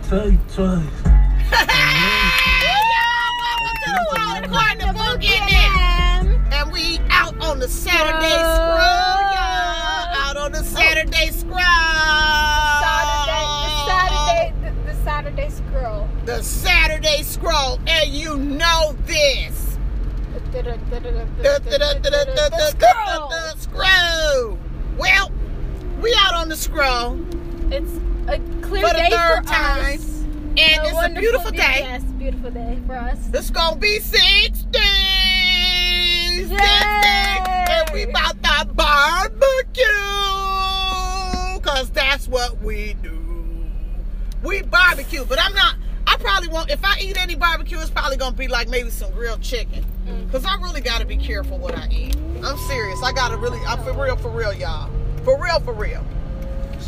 gonna tell you twice. Hey y'all, welcome to Carnival Boogie. And we out on the Saturday scroll, y'all. Out on the Saturday scroll. The Saturday scroll. The Saturday scroll, and you know this. The scroll. Well, we out on the scroll. It's a clear day for us. And it's a beautiful day. Yes, beautiful day for us. It's gonna be 6 days. Yay! 6 days. And we about to barbecue. Cause that's what we do. We barbecue, but I probably won't. If I eat any barbecue, it's probably gonna be like maybe some grilled chicken. Cause I really gotta be careful what I eat. I'm serious. I'm for real, y'all. For real.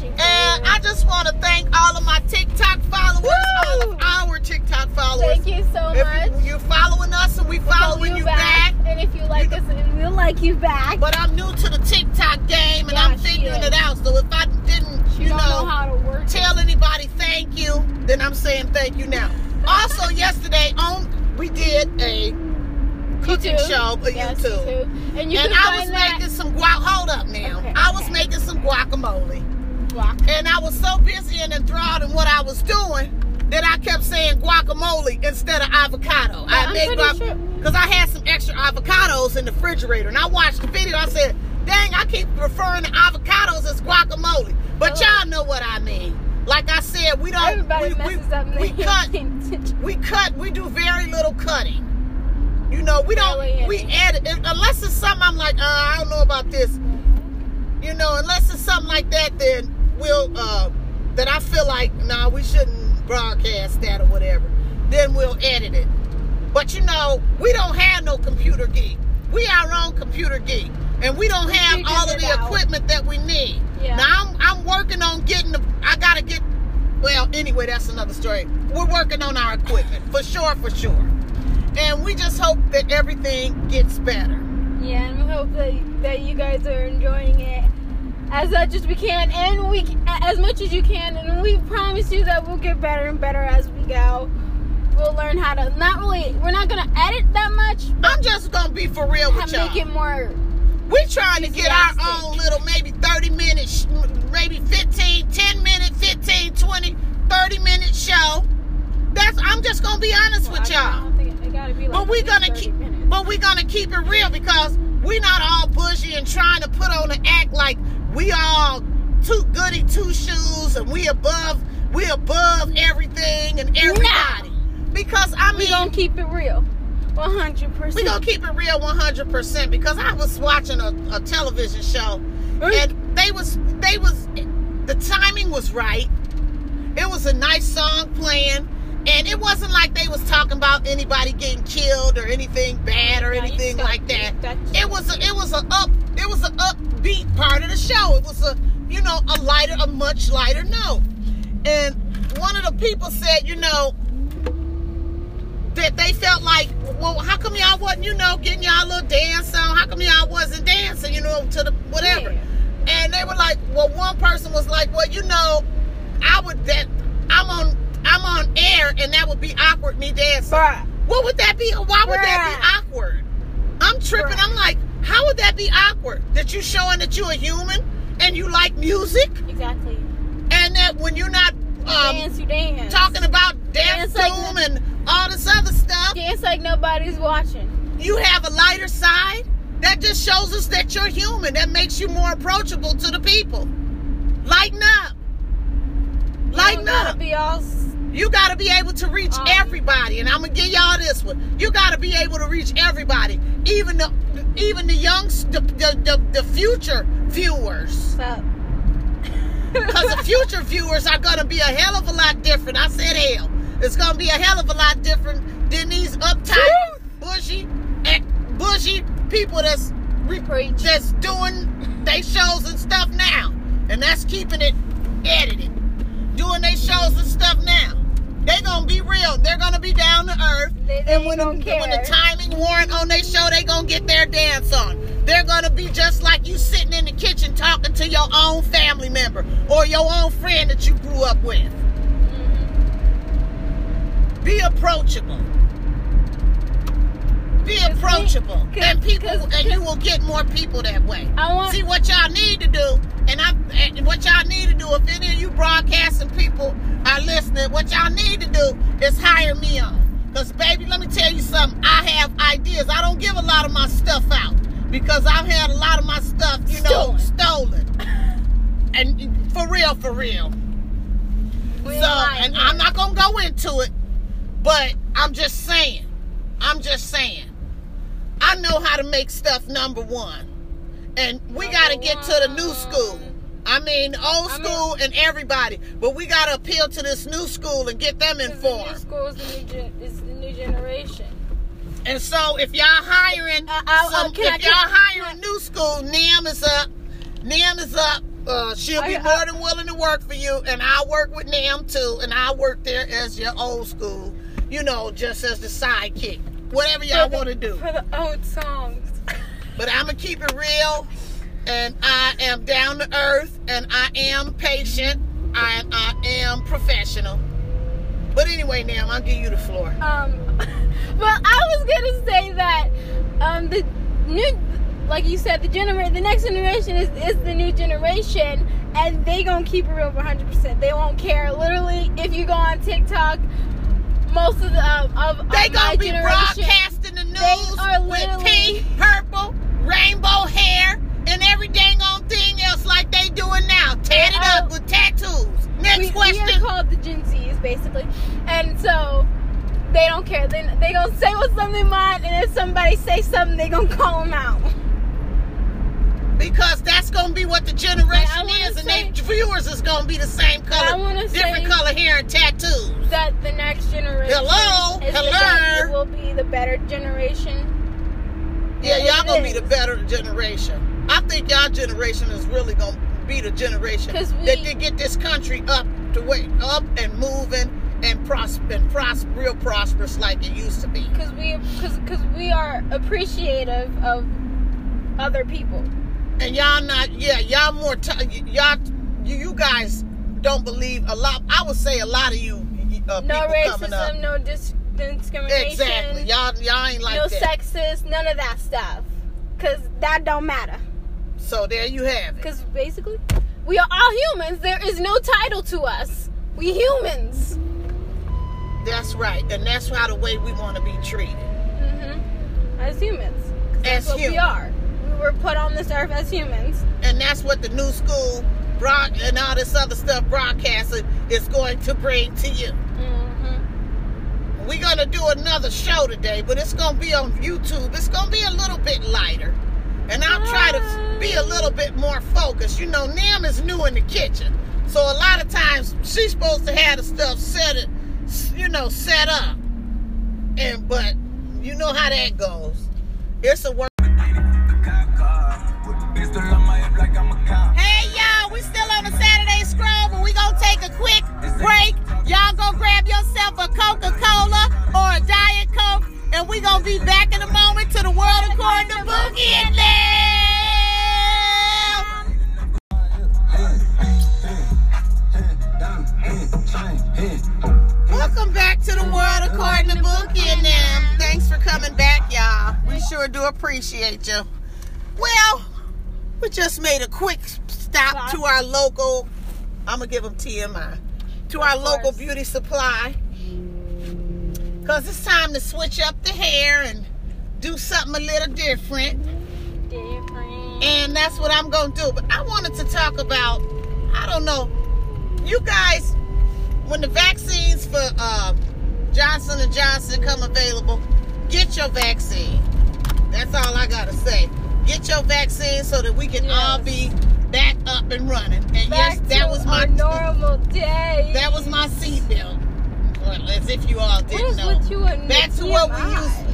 And I just want to thank all of my TikTok followers, all of our TikTok followers. Thank you so much. You're following us, and we're following you back. And if you like us, we'll like you back. But I'm new to the TikTok game, and I'm figuring it out. So if I didn't, tell anybody thank you, then I'm saying thank you now. Also, yesterday we did a cooking show for YouTube, and I was making some guac. Hold up now, I was making some guacamole. And I was so busy and enthralled in what I was doing that I kept saying guacamole instead of avocado. I made guacamole because I had some extra avocados in the refrigerator, and I watched the video. I said, "Dang, I keep referring to avocados as guacamole," but y'all know what I mean. Like I said, we don't. We cut. We do very little cutting. You know, we don't. Really, we edit unless it's something I'm like, I don't know about this. You know, unless it's something like that, then that I feel like, nah, we shouldn't broadcast that or whatever, then we'll edit it. But you know, we don't have no computer geek. We our own computer geek, and we don't have all of the equipment that we need. Yeah. Now I'm working on getting that's another story. We're working on our equipment for sure. And we just hope that everything gets better. Yeah, and we hope that you guys are enjoying it as much as we can, and we promise you that we'll get better and better as we go. We'll learn how to we're not gonna edit that much. I'm just gonna be for real with y'all. Make it more. We're trying to get our own little, maybe 30 minutes, maybe 15, 10 minute, 15, 20, 30 minute show. I'm just gonna be honest with y'all. But we're gonna keep it real, because we're not all bougie and trying to put on an act like we all too goody two shoes and we above everything and everybody. No. Because we're gonna keep it real 100%. We're gonna keep it real 100%, because I was watching a television show and they was the timing was right. It was a nice song playing. And it wasn't like they was talking about anybody getting killed or anything bad or anything like that. It was an upbeat part of the show. It was a much lighter note. And one of the people said, that they felt like, well, how come y'all wasn't, getting y'all little dance on? How come y'all wasn't dancing, to the whatever? Yeah. And they were like, well, one person was like, well, I'm on air, and that would be awkward, me dancing. Bruh. What would that be? Why would that be awkward? I'm tripping. Bruh. I'm like, how would that be awkward? That you showing that you're a human and you like music? Exactly. And that when you're not you dance. Talking about dance like and all this other stuff. Dance like nobody's watching. You have a lighter side. That just shows us that you're human. That makes you more approachable to the people. Lighten up. Lighten up. You got to be able to reach everybody, and I'm going to give y'all this one. You got to be able to reach everybody, even the future viewers. Because the future viewers are going to be a hell of a lot different. I said hell. It's going to be a hell of a lot different than these uptight, bougie people that's doing they shows and stuff now. And that's keeping it edited. Doing their shows and stuff now. They're going to be real. They're going to be down to earth. When the timing warrant on their show, they're going to get their dance on. They're going to be just like you sitting in the kitchen talking to your own family member or your own friend that you grew up with. Mm-hmm. Be approachable. Be approachable. And you will get more people that way. See what y'all need to do. And what y'all need to do, if any of you broadcasting people are listening, what y'all need to do is hire me on. Because, baby, let me tell you something. I have ideas. I don't give a lot of my stuff out because I've had a lot of my stuff, you know, stolen. And for real. So I'm not going to go into it, but I'm just saying. I know how to make stuff number one. And we got to get to the new school. I mean, old school and everybody. But we got to appeal to this new school and get them informed. The new school is the new generation. And so if y'all hiring new school, NIM is up. She'll be more than willing to work for you. And I'll work with NIM too. And I'll work there as your old school. You know, just as the sidekick. Whatever y'all want to do. For the old songs. But I'm going to keep it real. And I am down to earth. And I am patient. And I am professional. But anyway, now I'll give you the floor. Well, I was going to say that the new... Like you said, the next generation is the new generation, and they gonna keep it real 100%. They won't care. Literally, if you go on TikTok, most of the they gonna be broadcasting the news with pink, purple, rainbow hair, and every dang on thing else like they doing now, tatted up with tattoos. Next question. We are called the Gen Zs, basically, and so. They don't care. They gonna say what's on their mind, and if somebody say something, they gonna call them out. Because that's gonna be what the generation is, and their viewers is gonna be the same color, different color hair and tattoos. That the next generation. It will be the better generation. Yeah, y'all gonna be the better generation. I think y'all generation is really gonna be the generation that did get this country up and moving. And real prosperous like it used to be. Because we are appreciative of other people. And y'all not, y'all more, you guys don't believe a lot. I would say a lot of you no people racism, coming up. No discrimination. Exactly. Y'all ain't like that. No sexist, none of that stuff. Because that don't matter. So there you have it. Because basically, we are all humans. There is no title to us. We humans. That's right, and that's how the way we want to be treated. Mm-hmm. As humans. That's what we are. We were put on this earth as humans. And that's what the new school and all this other stuff broadcasting is going to bring to you. Mm-hmm. We're going to do another show today, but it's going to be on YouTube. It's going to be a little bit lighter. And I'll try to be a little bit more focused. You know, NIM is new in the kitchen. So a lot of times, she's supposed to have the stuff set up, but you know how that goes. It's a work. Hey y'all, we still on the Saturday Scroll, but we gonna take a quick break. Y'all go grab yourself a Coca-Cola or a Diet Coke, and we gonna be back in a moment to the world according to Boogie and Lee. Welcome back to the world according to Bookie and them. Thanks for coming back, y'all. We sure do appreciate you. Well, we just made a quick stop to our local, I'm going to give them TMI, to our local beauty supply. Because it's time to switch up the hair and do something a little different. And that's what I'm going to do. But I wanted to talk about, I don't know, you guys... When the vaccines for Johnson & Johnson come available, get your vaccine. That's all I got to say. Get your vaccine so that we can all be back up and running. And back that was my normal day. That was my seatbelt. Well, as if you all didn't know. Back to what we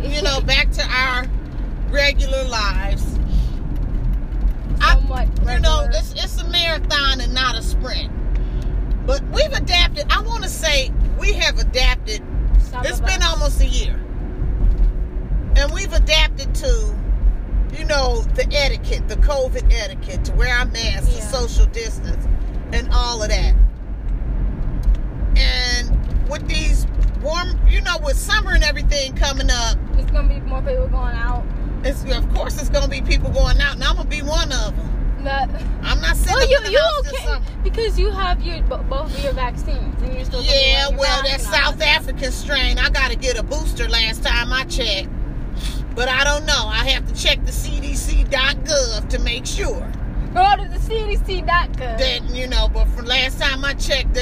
used, back to our regular lives. Regular. You know, it's a marathon and not a sprint. But we've adapted. I want to say we have adapted. It's been almost a year. And we've adapted to, the etiquette, the COVID etiquette, to wear our masks, to social distance, and all of that. And with these warm, you know, with summer and everything coming up, it's going to be more people going out. Of course it's going to be people going out, and I'm going to be one of them. I'm not sitting in the house this summer. Because you have your, both of your vaccines, and you're still that South African strain, I got to get a booster last time I checked. But I don't know. I have to check the CDC.gov to make sure. Go to the CDC.gov. That, you know, but from last time I checked,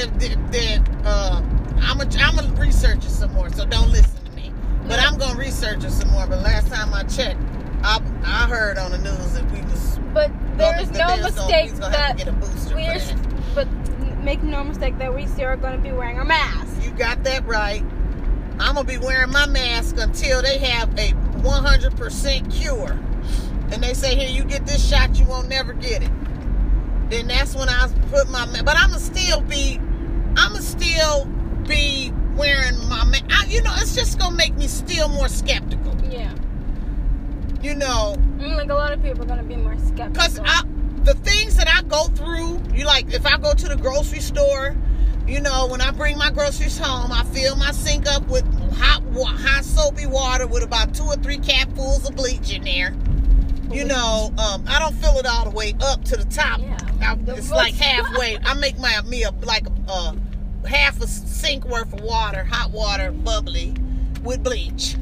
I'm a researcher some more, so don't listen to me. But I'm going to research it some more. But last time I checked, I heard on the news that we was... But there's no mistake that but make no mistake that we still are going to be wearing our masks. You got that right. I'm going to be wearing my mask until they have a 100% cure. And they say, here, you get this shot, you won't never get it. Then that's when I put my mask. But I'ma still be wearing my mask. You know, it's just gonna make me still more skeptical. Yeah. You know. Like a lot of people are gonna be more skeptical. Cause the things that I go through, you like, if I go to the grocery store, you know, when I bring my groceries home, I fill my sink up with hot soapy water with about 2 or 3 capfuls of bleach in there. You know, I don't fill it all the way up to the top. Yeah, it's like halfway. I make me like half a sink worth of water, hot water, bubbly, with bleach.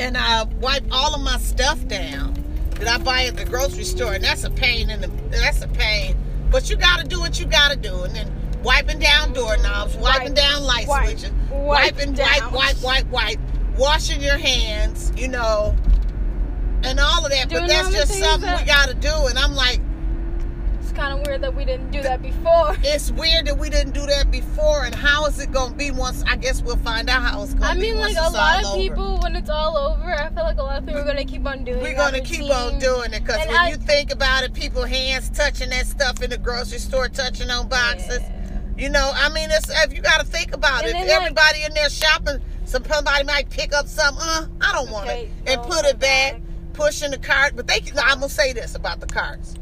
And I wipe all of my stuff down that I buy at the grocery store. And that's a pain. That's a pain. But you got to do what you got to do. And then wiping down doorknobs, wiping down light switches, wipe, washing your hands, you know. And all of that, but that's just something we gotta do. And I'm like, it's kind of weird that we didn't do that before. It's weird that we didn't do that before. And how is it gonna be once? I guess we'll find out how it's gonna be. I mean, like a lot of people, when it's all over, I feel like a lot of people are gonna keep on doing it. We're gonna keep on doing it because when you think about it, people hands touching that stuff in the grocery store, touching on boxes. Yeah. You know, I mean, it's if you gotta think about it. If everybody in there shopping, somebody might pick up something. I don't want it, and put it back. Pushing the cart, but I'm gonna say this about the carts.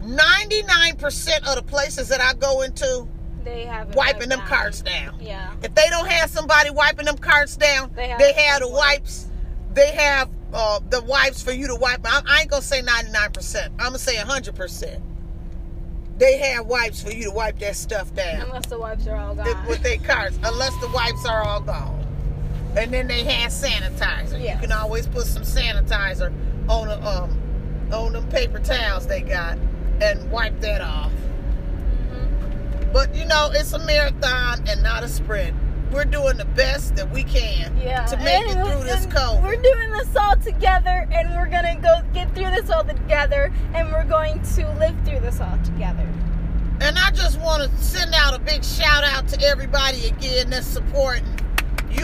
99% of the places that I go into, they have wiping them carts down. Yeah. If they don't have somebody wiping them carts down, they have the wipes. They have the wipes for you to wipe. I ain't gonna say 99%. I'm gonna say 100%. They have wipes for you to wipe that stuff down. Unless the wipes are all gone. With their carts, unless the wipes are all gone. And then they had sanitizer. Yeah. You can always put some sanitizer on them paper towels they got and wipe that off. Mm-hmm. But, you know, it's a marathon and not a sprint. We're doing the best that we can to make it through this COVID. We're doing this all together, and we're going to go get through this all together, and we're going to live through this all together. And I just want to send out a big shout-out to everybody again that's supporting.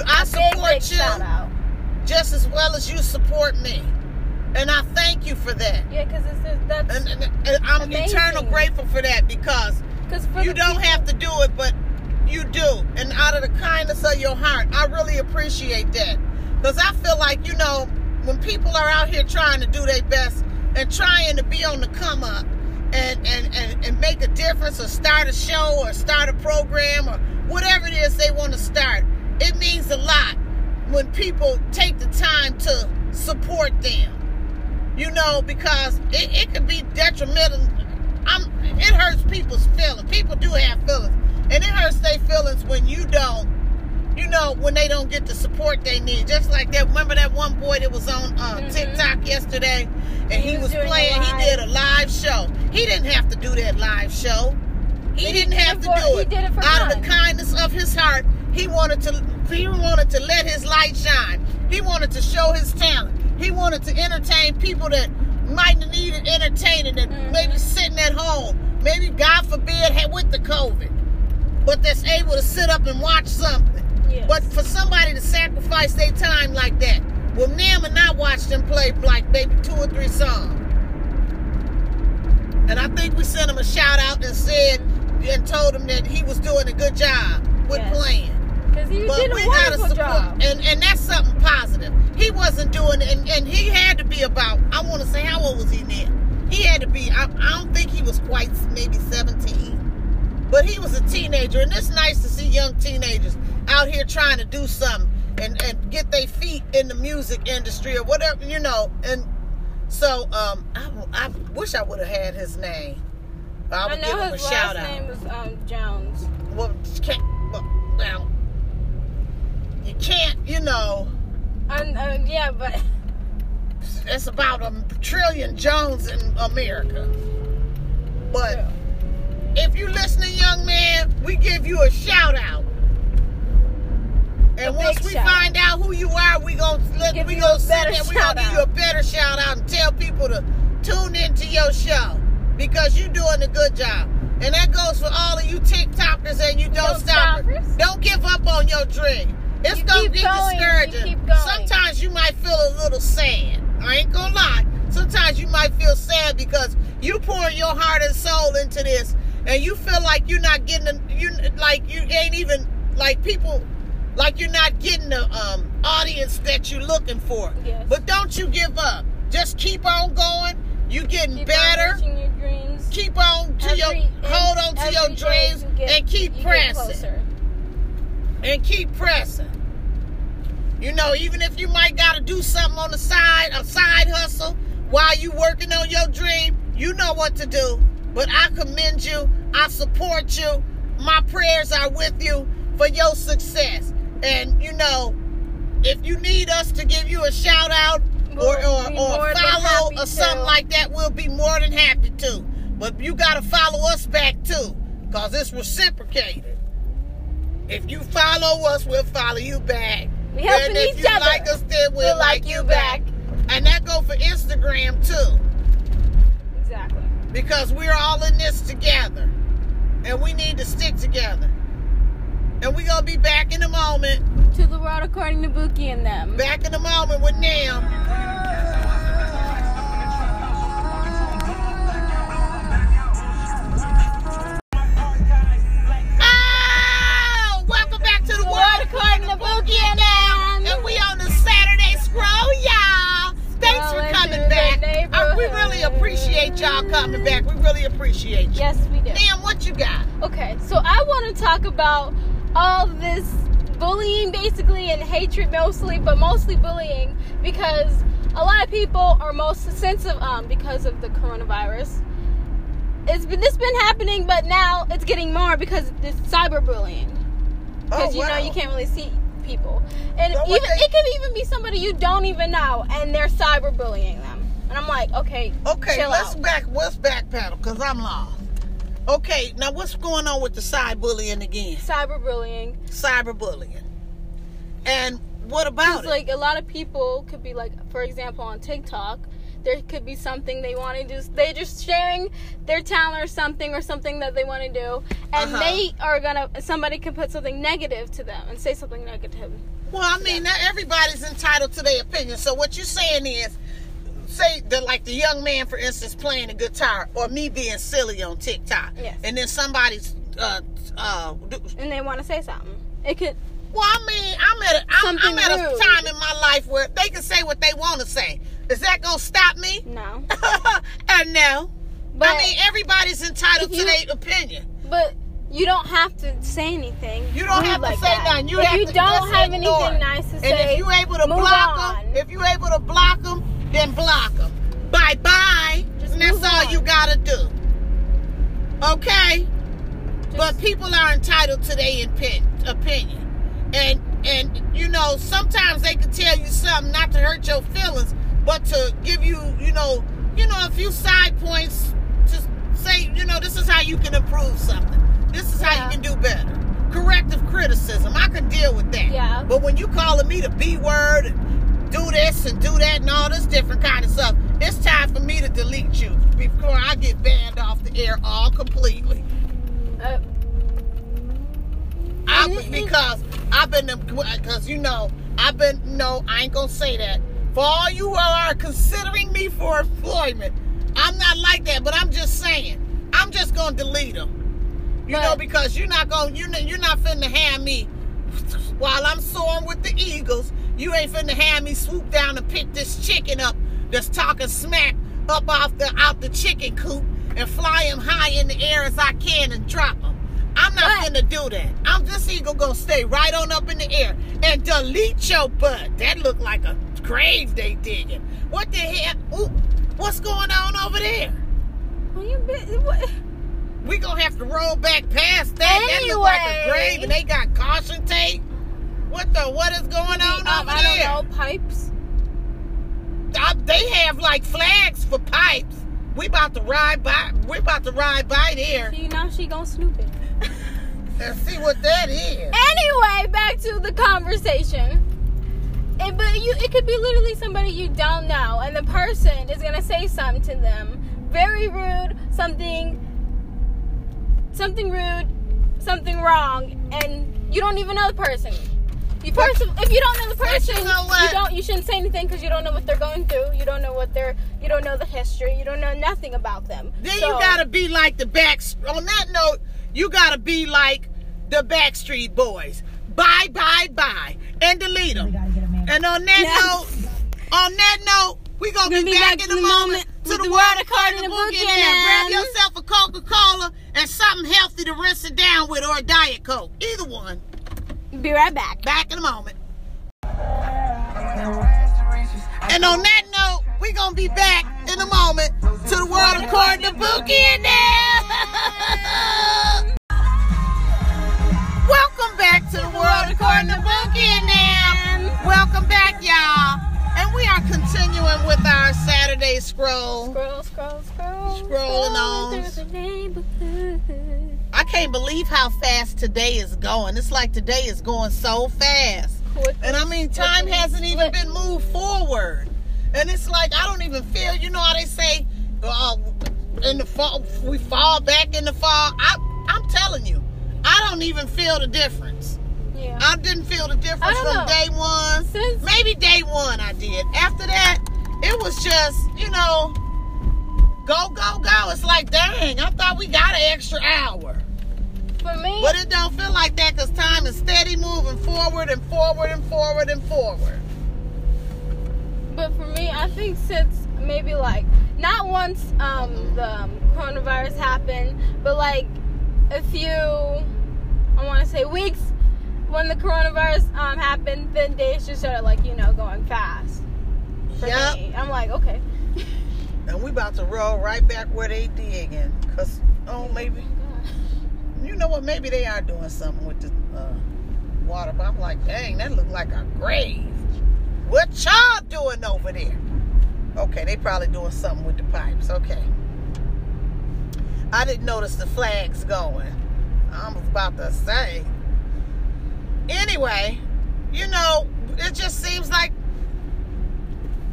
I support you just as well as you support me, and I thank you for that. Yeah, because that's and I'm amazing. Eternal grateful for that because you don't have to do it, but you do, and out of the kindness of your heart, I really appreciate that because I feel like, you know, when people are out here trying to do their best and trying to be on the come up and make a difference or start a show or start a program or whatever it is they want to start. It means a lot when people take the time to support them, you know, because it could be detrimental. It hurts people's feelings. People do have feelings, and it hurts their feelings when you don't, you know, when they don't get the support they need. Just like that. Remember that one boy that was on TikTok yesterday, and he was playing. He did a live show. He didn't have to do that live show. He didn't have to do it. He did it for out of the kindness of his heart. He wanted to let his light shine. He wanted to show his talent. He wanted to entertain people that might need entertaining that maybe sitting at home, maybe God forbid with the COVID, but that's able to sit up and watch something. Yes. But for somebody to sacrifice their time like that, well, them and I watched them play like maybe 2 or 3 songs, and I think we sent him a shout out and told him that he was doing a good job with playing. Because he did a wonderful job. And that's something positive. He wasn't doing it, and he had to be about, I want to say, how old was he then? He had to be, I don't think he was quite maybe 17. But he was a teenager, and it's nice to see young teenagers out here trying to do something and get their feet in the music industry or whatever, you know. And so I wish I would have had his name. I would give him a shout out. I know his last name was Jones. Well, you can't, you know. Yeah, but it's about 1 trillion Jones in America. But yeah. If you listening, young man, we give you a shout out. And once we find out who you are, we gonna sit there and we gonna give you a better shout out and tell people to tune into your show because you're doing a good job. And that goes for all of you TikTokers and you don't stop. Don't give up on your dream. It's gonna be discouraging. Sometimes you might feel a little sad. I ain't gonna lie. Sometimes you might feel sad because you pouring your heart and soul into this, and you feel like you're not getting you're not getting the audience that you're looking for. Yes. But don't you give up. Just keep on going. You're getting better. Keep on to your hold on to your dreams and keep pressing. And keep pressing. You know, even if you might gotta do something on the side, a side hustle, while you working on your dream, you know what to do. But I commend you. I support you. My prayers are with you for your success. And, you know, if you need us to give you a shout out or follow or something like that, we'll be more than happy to. But you got to follow us back too, because it's reciprocated. If you follow us, we'll follow you back. We helping each other. And if you like us, then we'll like you back. And that go for Instagram too. Exactly. Because we're all in this together. And we need to stick together. And we're going to be back in a moment. To the world according to Buki and them. Back in a moment with Nam. Y'all coming back. We really appreciate you. Yes, we do. Ma'am, what you got? Okay, so I want to talk about all this bullying, basically, and hatred mostly, but mostly bullying, because a lot of people are most sensitive because of the coronavirus. It's been happening, but now it's getting more because it's cyberbullying. Because you know you can't really see people, and so it can even be somebody you don't even know, and they're cyberbullying them. And I'm like, okay, chill out. Let's backpedal, because I'm lost. Okay, now what's going on with the cyberbullying again? Cyberbullying. And what about it? It's like a lot of people could be like, for example, on TikTok, there could be something they want to do. They're just sharing their talent or something that they want to do. And they are going to, somebody can put something negative to them and say something negative. Well, I mean, not everybody's entitled to their opinion. So what you're saying is, say that, like the young man, for instance, playing the guitar, or me being silly on TikTok, yes. And then somebody's and they want to say something. It could. Well, I mean, I'm at a time in my life where they can say what they want to say. Is that gonna stop me? No. No. But I mean, everybody's entitled to their opinion. But you don't have to say anything. You don't have to say nothing. If you don't have anything nice to say, and if you're able to block them, then block them. Bye-bye. And that's all you gotta do. Okay? But people are entitled to their opinion. And you know, sometimes they can tell you something not to hurt your feelings, but to give you, you know, a few side points to say, you know, this is how you can improve something. This is how you can do better. Corrective criticism. I can deal with that. Yeah. But when you calling me the B word and do this and do that and all this different kind of stuff, it's time for me to delete you before I get banned off the air all completely. I ain't gonna say that. For all you who are considering me for employment, I'm not like that, but I'm just saying, I'm just gonna delete them. Because you're not finna have me while I'm soaring with the Eagles. You ain't finna have me swoop down and pick this chicken up that's talking smack up off the chicken coop and fly him high in the air as I can and drop him. I'm not finna do that. I'm this eagle gonna stay right on up in the air and delete your butt. That looked like a grave they digging. What the hell? Ooh, what's going on over there? Well, you been, what? We gonna have to roll back past that. Anyway. That look like a grave, and they got caution tape. What is going on over there? I don't know, pipes. They have like flags for pipes. We about to ride by there. See, now she gonna snoop it. And see what that is. Anyway, back to the conversation. It could be literally somebody you don't know, and the person is gonna say something to them. Very rude, something rude, something wrong, and you don't even know the person. If you don't know the person, you shouldn't say anything because you don't know what they're going through. You don't know the history. You don't know nothing about them. Then you gotta be like the on that note, you gotta be like the Backstreet Boys. Bye, and delete them. And on that note, we gonna be back in a moment to the World of Card in the Book. Grab yourself a Coca-Cola and something healthy to rinse it down with, or a Diet Coke. Either one. Be right back. Back in a moment. And on that note, we're going to be back in a moment to the World According to Bookie and Nam. Welcome back to the World According to Bookie and Nam. Welcome back, y'all. And we are continuing with our Saturday scroll. Scroll. Scrolling on through the neighborhood. I can't believe how fast today is going. It's like today is going so fast. And I mean, time hasn't even been moved forward. And it's like, I don't even feel, you know how they say, in the fall, we fall back in the fall. I'm telling you, I don't even feel the difference. Yeah. I didn't feel the difference from day one. Maybe day one I did. After that, it was just, you know, go. It's like, dang, I thought we got an extra hour. For me? But it don't feel like that because time is steady moving forward. But for me, I think since maybe like, not once the coronavirus happened, but like a few, I want to say weeks when the coronavirus happened, then days just started like, you know, going fast. For me. I'm like, okay. And we about to roll right back where they digging. Because, maybe... You know what? Maybe they are doing something with the water. But I'm like, dang, that look like a grave. What y'all doing over there? Okay, they probably doing something with the pipes. Okay. I didn't notice the flags going. I'm about to say. Anyway, you know, it just seems like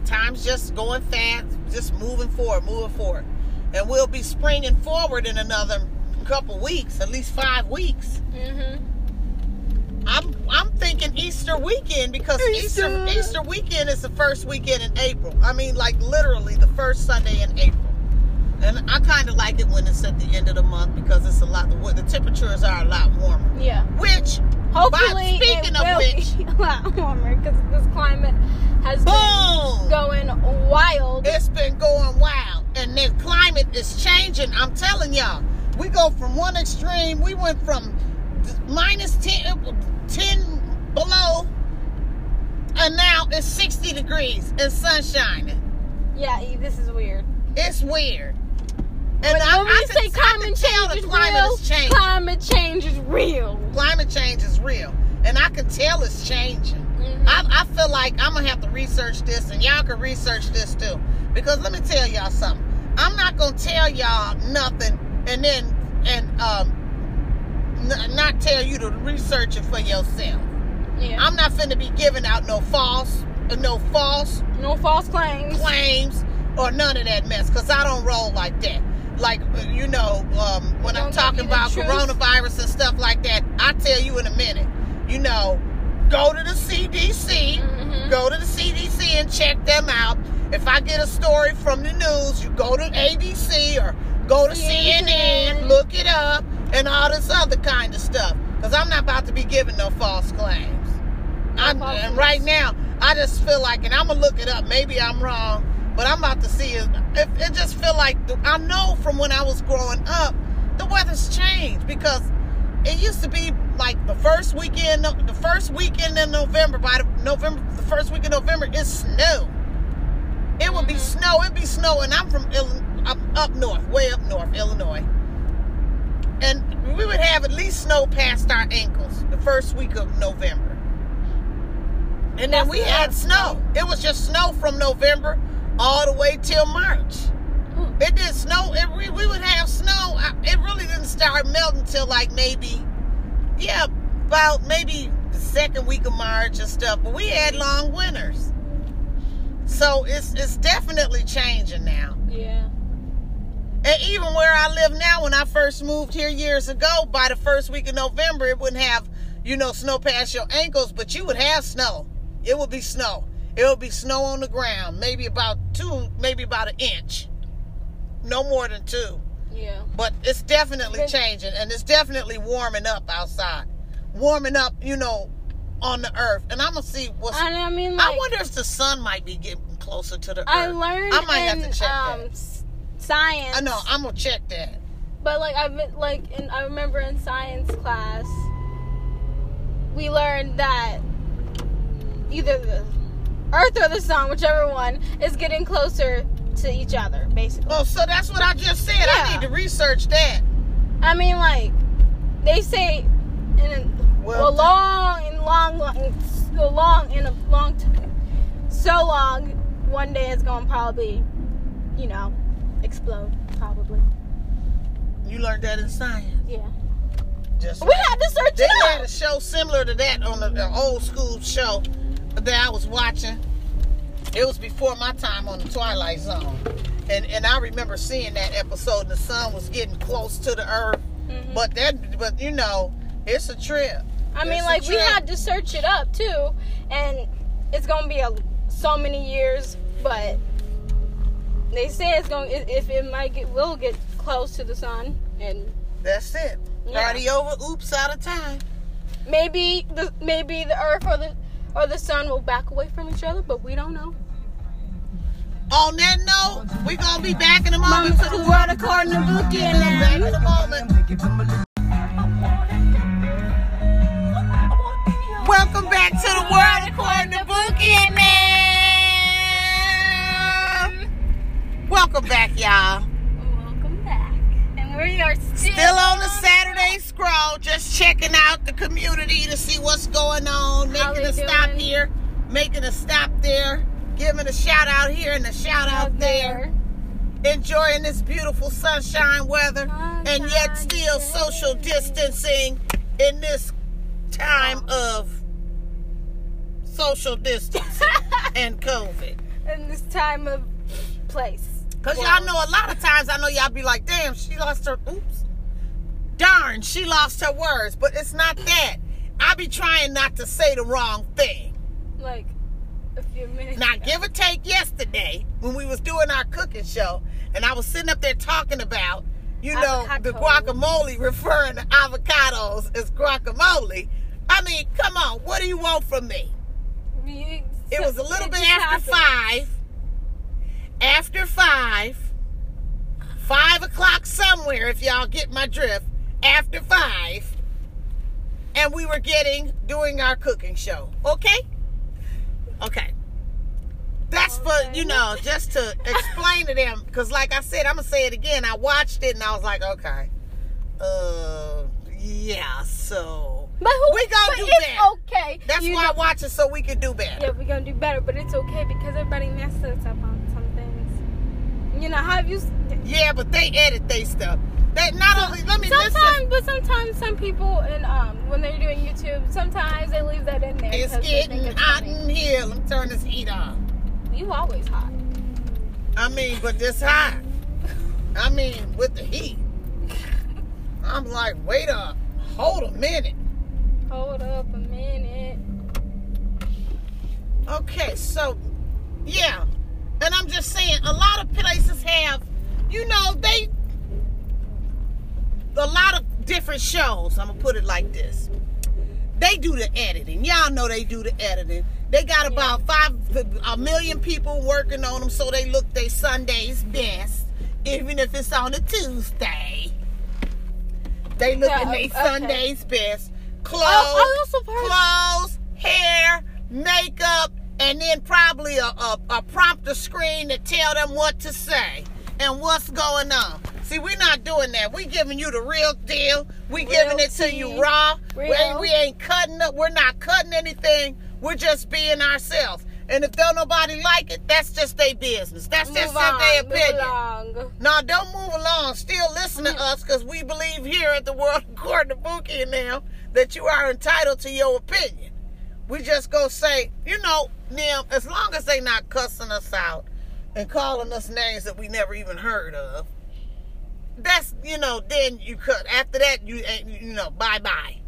time's just going fast, just moving forward. And we'll be springing forward in another couple weeks, at least 5 weeks. Mm-hmm. I'm thinking Easter weekend because Easter weekend is the first weekend in April. I mean, like literally the first Sunday in April. And I kind of like it when it's at the end of the month because it's a lot. The temperatures are a lot warmer. Yeah. Which, hopefully, speaking of which, a lot warmer because this climate has been going wild. It's been going wild, and the climate is changing. I'm telling y'all, we go from one extreme. We went from minus 10 below, and now it's 60 degrees and sun shining. Yeah, this is weird. It's weird. And climate change is real. Climate change is real. And I can tell it's changing. Mm-hmm. I feel like I'm going to have to research this. And y'all can research this too. Because let me tell y'all something. I'm not going to tell y'all nothing and then not tell you to research it for yourself. Yeah. I'm not finna be giving out no false claims. Or none of that mess, because I don't roll like that. Like, you know, when I'm talking about coronavirus and stuff like that, I tell you in a minute, you know, go to the CDC, mm-hmm. Go to the CDC and check them out. If I get a story from the news, you go to ABC or go to CNN, look it up, and all this other kind of stuff, because I'm not about to be giving no false claims. And right now, I just feel like, and I'm going to look it up, maybe I'm wrong, but I'm about to see it. It just feel like I know from when I was growing up, the weather's changed because it used to be like the first weekend in November. By the first week of November, it's snow. It would be snow. It'd be snow, and I'm from way up north, Illinois. And we would have at least snow past our ankles the first week of November. And then we had snow. It was just snow from November all the way till March. It didn't snow. We would have snow. It really didn't start melting till like about the second week of March and stuff. But we had long winters. So it's definitely changing now. Yeah. And even where I live now, when I first moved here years ago, by the first week of November, it wouldn't have, snow past your ankles, but you would have snow. It would be snow. It would be snow on the ground, maybe about an inch. No more than two. Yeah. But it's definitely changing, and it's definitely warming up outside. Warming up, on the earth. And I'm going to see I wonder if the sun might be getting closer to the earth. I might have to check that. Science. I know, I'm going to check that. But I remember in science class, we learned that either the earth or the sun, whichever one, is getting closer to each other, basically. Oh, so that's what I just said. Yeah. I need to research that. They say in a long time, one day it's gonna probably, explode, probably. You learned that in science. Yeah. We had to search it up. They had a show similar to that on the old school show that I was watching. It was before my time on the Twilight Zone. And I remember seeing that episode, and the sun was getting close to the earth. Mm-hmm. But it's a trip. We had to search it up too, and it's going to be so many years, but they say it will get close to the sun, and that's it. Yeah. Party over, oops, out of time. Maybe the earth or the sun will back away from each other, but we don't know. On that note, we're going to be back in a moment for the world according to Bookie and them. Back in a moment. Welcome back to the world according to Bookie and them. Welcome back, y'all. Welcome back. And we are still on the Saturday Scroll, just checking out the community to see what's going on, making a stop here, making a stop there, giving a shout out here and a shout out there, enjoying this beautiful sunshine weather, and yet still social distancing in this time of social distancing and COVID. In this time of place. Because y'all know a lot of times, I know y'all be like, damn, she lost her words. But it's not that. I be trying not to say the wrong thing. Like a few minutes now ago. Give or take yesterday when we was doing our cooking show, and I was sitting up there talking about, the guacamole, referring to avocados as guacamole. I mean, come on, what do you want from me? It was a little bit after 5. After 5 o'clock somewhere, if y'all get my drift, after 5, and we were doing our cooking show. Okay. That's for, just to explain to them, because like I said, I'm going to say it again. I watched it and I was like, okay. Yeah, so. But we going to do better. Okay. That's why I watch it, so we can do better. Yeah, we're going to do better, but it's okay because everybody messes up on some things. Yeah, but they edit their stuff. Sometimes some people, and when they're doing YouTube, sometimes they leave that in there. It's getting hot in here. Let me turn this heat off. You always hot. But this hot. With the heat. I'm like, wait up. Hold up a minute. Okay, so, yeah. And I'm just saying, a lot of places have, a lot of different shows. I'm going to put it like this. They do the editing. Y'all know they do the editing. They got about 5 million people working on them, so they look they Sunday's best, even if it's on a Tuesday. They look in their Sunday's best. Clothes, clothes, hair, makeup, and then probably a prompter screen that tell them what to say and what's going on. See, we're not doing that. We're giving you the real deal. We're giving it to you raw. We ain't cutting up. We're not cutting anything. We're just being ourselves. And if don't nobody like it, that's just their business. That's just their opinion. Now, don't move along. Still listen to us, because we believe here at the World Court of Buki and them that you are entitled to your opinion. We just go say, you know, them, as long as they not cussing us out and calling us names that we never even heard of, that's, you know, then you cut. After that, you know, bye-bye.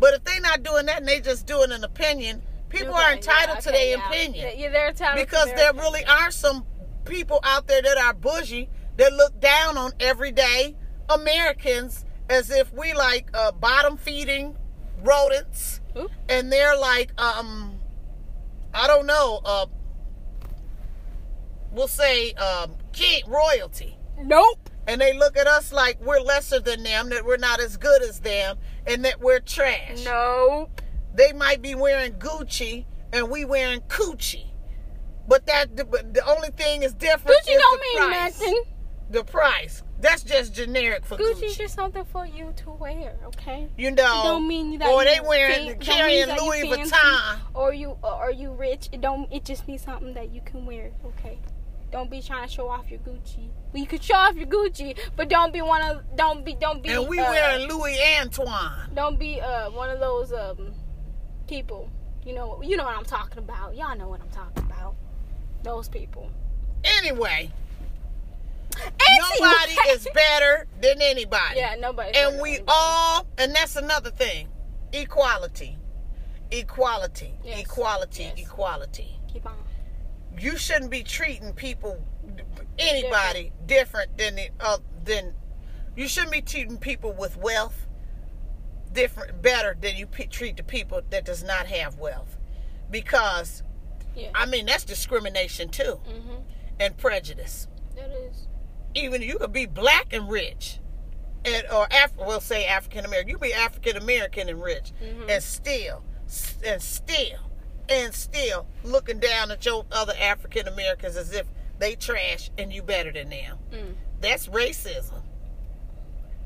But if they not doing that and they just doing an opinion, people are entitled to their opinion. Yeah, they're entitled because there really are some people out there that are bougie that look down on everyday Americans as if we like bottom feeding rodents. Oops. And they're like, I don't know, we'll say kid royalty. Nope. And they look at us like we're lesser than them, that we're not as good as them, and that we're trash. Nope. They might be wearing Gucci and we wearing coochie. But the only thing is different Gucci is don't the mean price. Nothing. The price. That's just generic for Gucci. Gucci's just something for you to wear, okay? You know. It don't mean that. Or they wearing carrying Louis Vuitton. Or you rich. It just needs something that you can wear, okay? Don't be trying to show off your Gucci. Well, you could show off your Gucci, but don't be. And we wearing Louis Antoine. Don't be one of those people. You know what I'm talking about. Y'all know what I'm talking about. Those people. Anyway. Nobody is better than anybody. Yeah, nobody. And we all, and that's another thing. Equality. Equality. Yes. Equality. Yes. Equality. Keep on. You shouldn't be treating people, anybody, different than you shouldn't be treating people with wealth different, better than you treat the people that does not have wealth, because, I mean, that's discrimination too, and prejudice. That is. Even you could be black and rich, we'll say African American. You be African American and rich, and still looking down at your other African Americans as if they trash and you better than them. Mm. That's racism.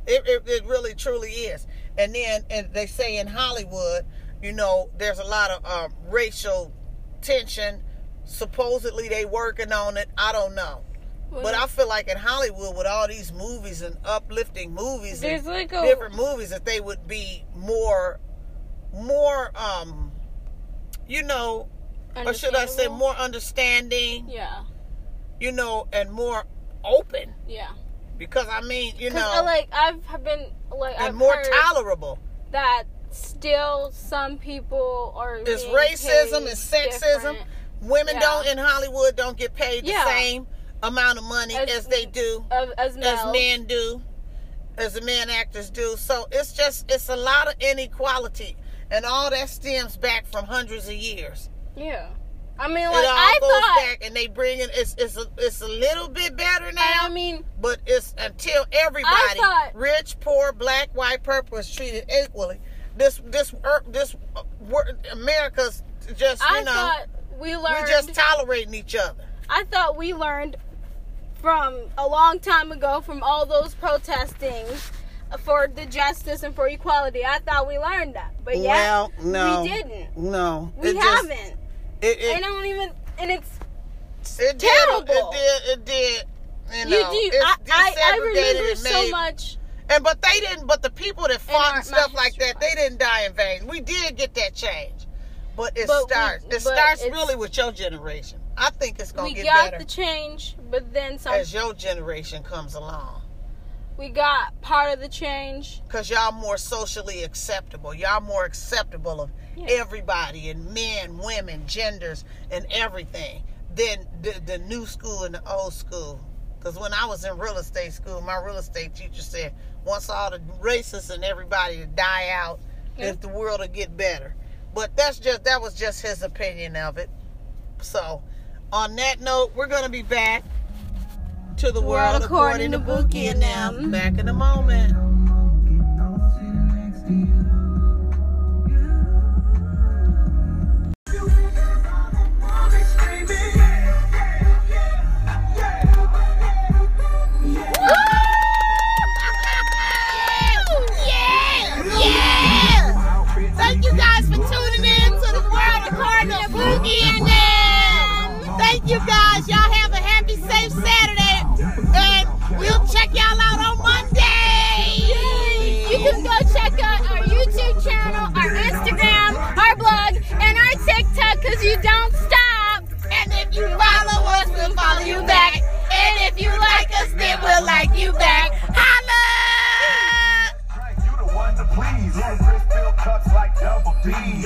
It really truly is. And then, and they say in Hollywood, you know, there's a lot of racial tension. Supposedly they working on it. I don't know. But I feel like in Hollywood, with all these movies and uplifting movies and different movies, that they would be more, you know, or should I say more understanding? Yeah. You know, and more open. Yeah. Because, I mean, you know. I've more tolerable. That still some people are. It's racism, it's sexism. Different. Women in Hollywood don't get paid the same amount of money as they do, as men do, as the men actors do. So it's a lot of inequality, and all that stems back from hundreds of years. Yeah, I mean, like, it all goes back, and they bring in it's a little bit better now. I mean, but it's until everybody, rich, poor, black, white, purple, is treated equally. This America's just we're just tolerating each other. I thought we learned from a long time ago, from all those protesting for the justice and for equality. I thought we learned that, but we didn't. No, we haven't. It's terrible. It did. I remember so much. But they didn't. But the people that fought and stuff like that, they didn't die in vain. We did get that change, but it starts really with your generation. I think it's going to get better. We got the change, but then some. As your generation comes along. We got part of the change. Because y'all more socially acceptable. Y'all more acceptable of everybody, and men, women, genders, and everything, than the new school and the old school. Because when I was in real estate school, my real estate teacher said, once all the racists and everybody to die out, if the world will get better. But that was just his opinion of it. So, on that note, we're going to be back to the world according to Buki and them. Back in a moment. And we'll check y'all out on Monday. Yay. You can go check out our YouTube channel, our Instagram, our blog, and our TikTok, because you don't stop. And if you follow us, we'll follow you back. And if you like us, then we'll like you back. Holla! You're the one to please. Chris Bill cups like double D.